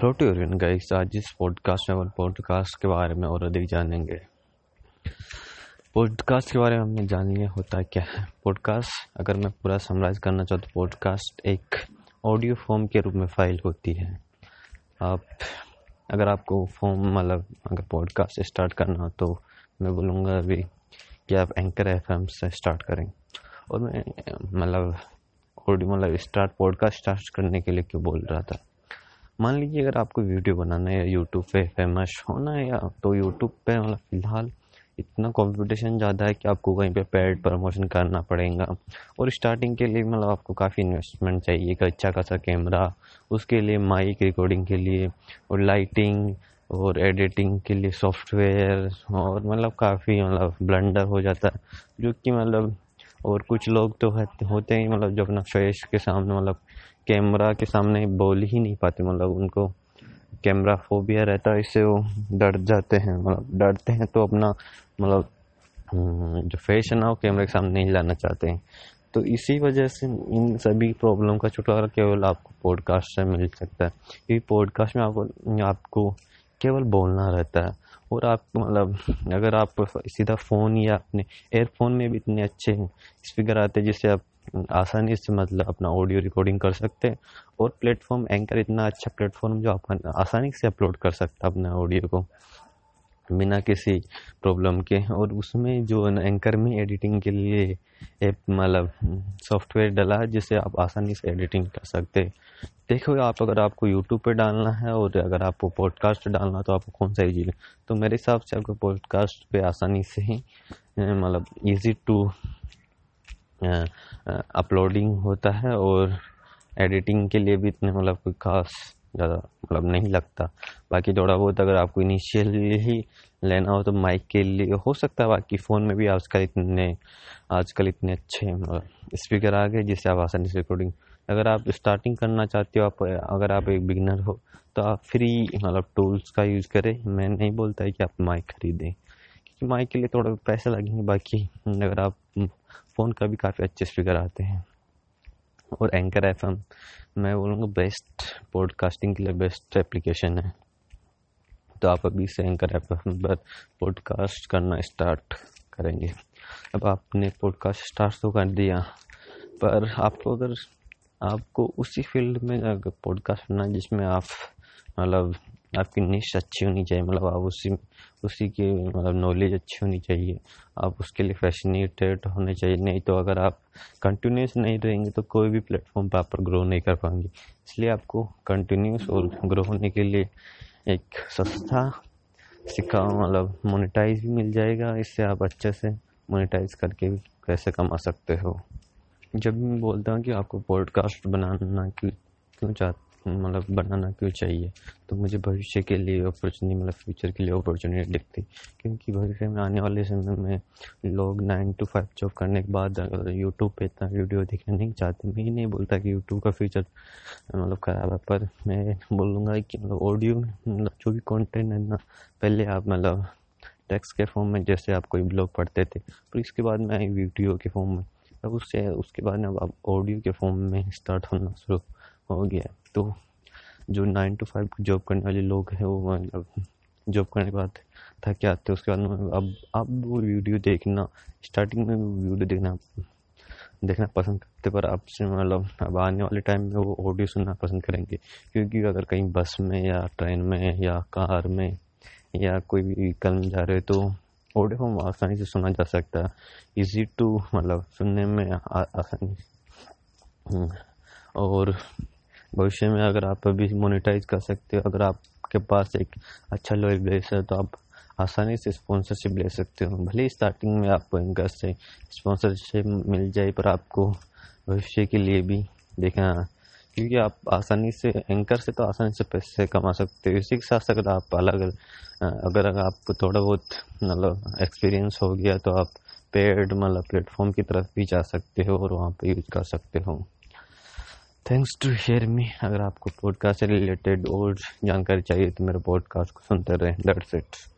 Hello to guys, आज इस podcast में पॉडकास्ट के बारे में और अधिक जानेंगे। पॉडकास्ट के बारे में हमने जान लिया होता क्या है। पॉडकास्ट अगर मैं पूरा समराइज करना चाहूँ तो पॉडकास्ट एक ऑडियो फॉर्म के रूप में फाइल होती है। अगर आपको फॉर्म मतलब अगर पॉडकास्ट स्टार्ट करना हो तो मैं बोलूँगा अभी कि आप एंकर एफएम से स्टार्ट करें। और मैं मतलब पॉडकास्ट स्टार्ट करने के लिए क्यों बोल रहा था, मान लीजिए अगर आपको वीडियो बनाना है या यूट्यूब पे फेमस होना है या तो यूट्यूब पे मतलब फ़िलहाल इतना कंपटीशन ज़्यादा है कि आपको कहीं पे पेड प्रमोशन करना पड़ेगा। और स्टार्टिंग के लिए मतलब आपको काफ़ी इन्वेस्टमेंट चाहिए, एक अच्छा खासा कैमरा, उसके लिए माइक रिकॉर्डिंग के लिए और लाइटिंग और एडिटिंग के लिए सॉफ्टवेयर और मतलब काफ़ी मतलब ब्लंडर हो जाता है जो कि मतलब। और कुछ लोग तो होते हैं मतलब जो अपना फेस के सामने मतलब कैमरा के सामने बोल ही नहीं पाते, मतलब उनको कैमरा फोबिया रहता है, इससे वो डर जाते हैं, मतलब डरते हैं तो अपना मतलब जो फेस है ना वो कैमरे के सामने नहीं लाना चाहते हैं। तो इसी वजह से इन सभी प्रॉब्लम का छुटकारा केवल आपको पॉडकास्ट से मिल सकता है, क्योंकि पॉडकास्ट में आपको केवल बोलना रहता है। और आप मतलब अगर आप सीधा फ़ोन या अपने एयरफोन में भी इतने अच्छे स्पीकर आते हैं जिससे आप आसानी से मतलब अपना ऑडियो रिकॉर्डिंग कर सकते हैं। और प्लेटफॉर्म एंकर इतना अच्छा प्लेटफॉर्म जो आप आसानी से अपलोड कर सकते हैं अपना ऑडियो को बिना किसी प्रॉब्लम के। और उसमें जो एंकर में एडिटिंग के लिए ऐप मतलब सॉफ्टवेयर डाला है जिससे आप आसानी से एडिटिंग कर सकते हैं। देखो आप अगर आपको यूट्यूब पे डालना है और अगर आपको पॉडकास्ट डालना है तो आपको कौन सा ईजी है, तो मेरे हिसाब से आपको पॉडकास्ट पे आसानी से ही मतलब ईजी टू अपलोडिंग होता है। और एडिटिंग के लिए भी इतने मतलब कोई खास ज़्यादा मतलब नहीं लगता। बाकी थोड़ा बहुत अगर आपको इनिशियली ही लेना हो तो माइक के लिए हो सकता है। बाकी फ़ोन में भी आजकल इतने अच्छे स्पीकर आ गए जिससे आप आसानी से रिकॉर्डिंग। अगर आप स्टार्टिंग करना चाहते हो, आप अगर आप एक बिगिनर हो तो आप फ्री मतलब टूल्स का यूज़ करें। मैं नहीं बोलता है कि आप माइक खरीदें क्योंकि माइक के लिए थोड़ा पैसे लगेंगे। बाकी अगर आप फ़ोन का भी काफ़ी अच्छे स्पीकर आते हैं। और एंकर एफएम मैं बोलूँगा बेस्ट पॉडकास्टिंग के लिए बेस्ट एप्लीकेशन है। तो आप अभी से एंकर एफएम पर पॉडकास्ट करना स्टार्ट करेंगे। अब आपने पॉडकास्ट स्टार्ट तो कर दिया, पर आपको उसी फील्ड में पॉडकास्ट करना जिसमें आप मतलब आपकी निश अच्छी होनी चाहिए, मतलब आप उसी की मतलब नॉलेज अच्छी होनी चाहिए, आप उसके लिए फैसिनेटेड होने चाहिए। नहीं तो अगर आप कंटिन्यूस नहीं रहेंगे तो कोई भी प्लेटफॉर्म पर आप ग्रो नहीं कर पाएंगे। इसलिए आपको कंटिन्यूस और ग्रो होने के लिए एक सस्ता सिक्का मतलब मोनेटाइज भी मिल जाएगा। इससे आप अच्छे से मोनेटाइज करके भी पैसे कमा सकते हो। जब मैं बोलता हूँ कि आपको पॉडकास्ट बनाना क्यों चाहते मतलब बनाना क्यों चाहिए, तो मुझे भविष्य के लिए अपॉर्चुनिटी मतलब फ्यूचर के लिए अपॉर्चुनिटी दिखती, क्योंकि भविष्य में आने वाले समय में लोग 9 to 5 जॉब करने के बाद यूट्यूब पे इतना वीडियो देखना नहीं चाहते। मैं ही नहीं बोलता कि यूट्यूब का फ्यूचर मतलब ख़राब है, पर मैं बोलूँगा कि मतलब ऑडियो में मतलब जो भी कॉन्टेंट है ना, पहले आप मतलब टेक्स्ट के फॉर्म में जैसे आप कोई ब्लॉग पढ़ते थे, फिर इसके बाद मैं वीडियो के फॉर्म में, अब उससे उसके बाद में अब ऑडियो के फॉर्म में स्टार्ट होना शुरू हो गया। तो जो 9 to 5 जॉब करने वाले लोग हैं वो मतलब जॉब करने के बाद थक के आते हैं, उसके बाद अब वो वीडियो देखना, स्टार्टिंग में वीडियो देखना पसंद करते, पर आपसे मतलब अब आने वाले टाइम में वो ऑडियो सुनना पसंद करेंगे। क्योंकि अगर कहीं बस में या ट्रेन में या कार में या कोई भी व्हीकल में जा रहे हो तो ऑडियो फॉर्म आसानी से सुना जा सकता है, ईजी टू मतलब सुनने में आसानी। और भविष्य में अगर आप अभी मोनेटाइज कर सकते हो, अगर आपके पास एक अच्छा लॉयल बेस है तो आप आसानी से स्पॉन्सरशिप ले सकते हो। भले ही स्टार्टिंग में आपको एंकर से स्पॉन्सरशिप मिल जाए, पर आपको भविष्य के लिए भी देखना, क्योंकि आप आसानी से एंकर से तो आसानी से पैसे कमा सकते हो। इसी के साथ अगर आप अगर आपको थोड़ा बहुत मतलब एक्सपीरियंस हो गया तो आप पेड मतलब प्लेटफॉर्म की तरफ भी जा सकते हो और वहाँ पे यूज कर सकते हो। Thanks to hear me. अगर आपको पॉडकास्ट से रिलेटेड और जानकारी चाहिए तो मेरे पॉडकास्ट को सुनते रहें। That's it.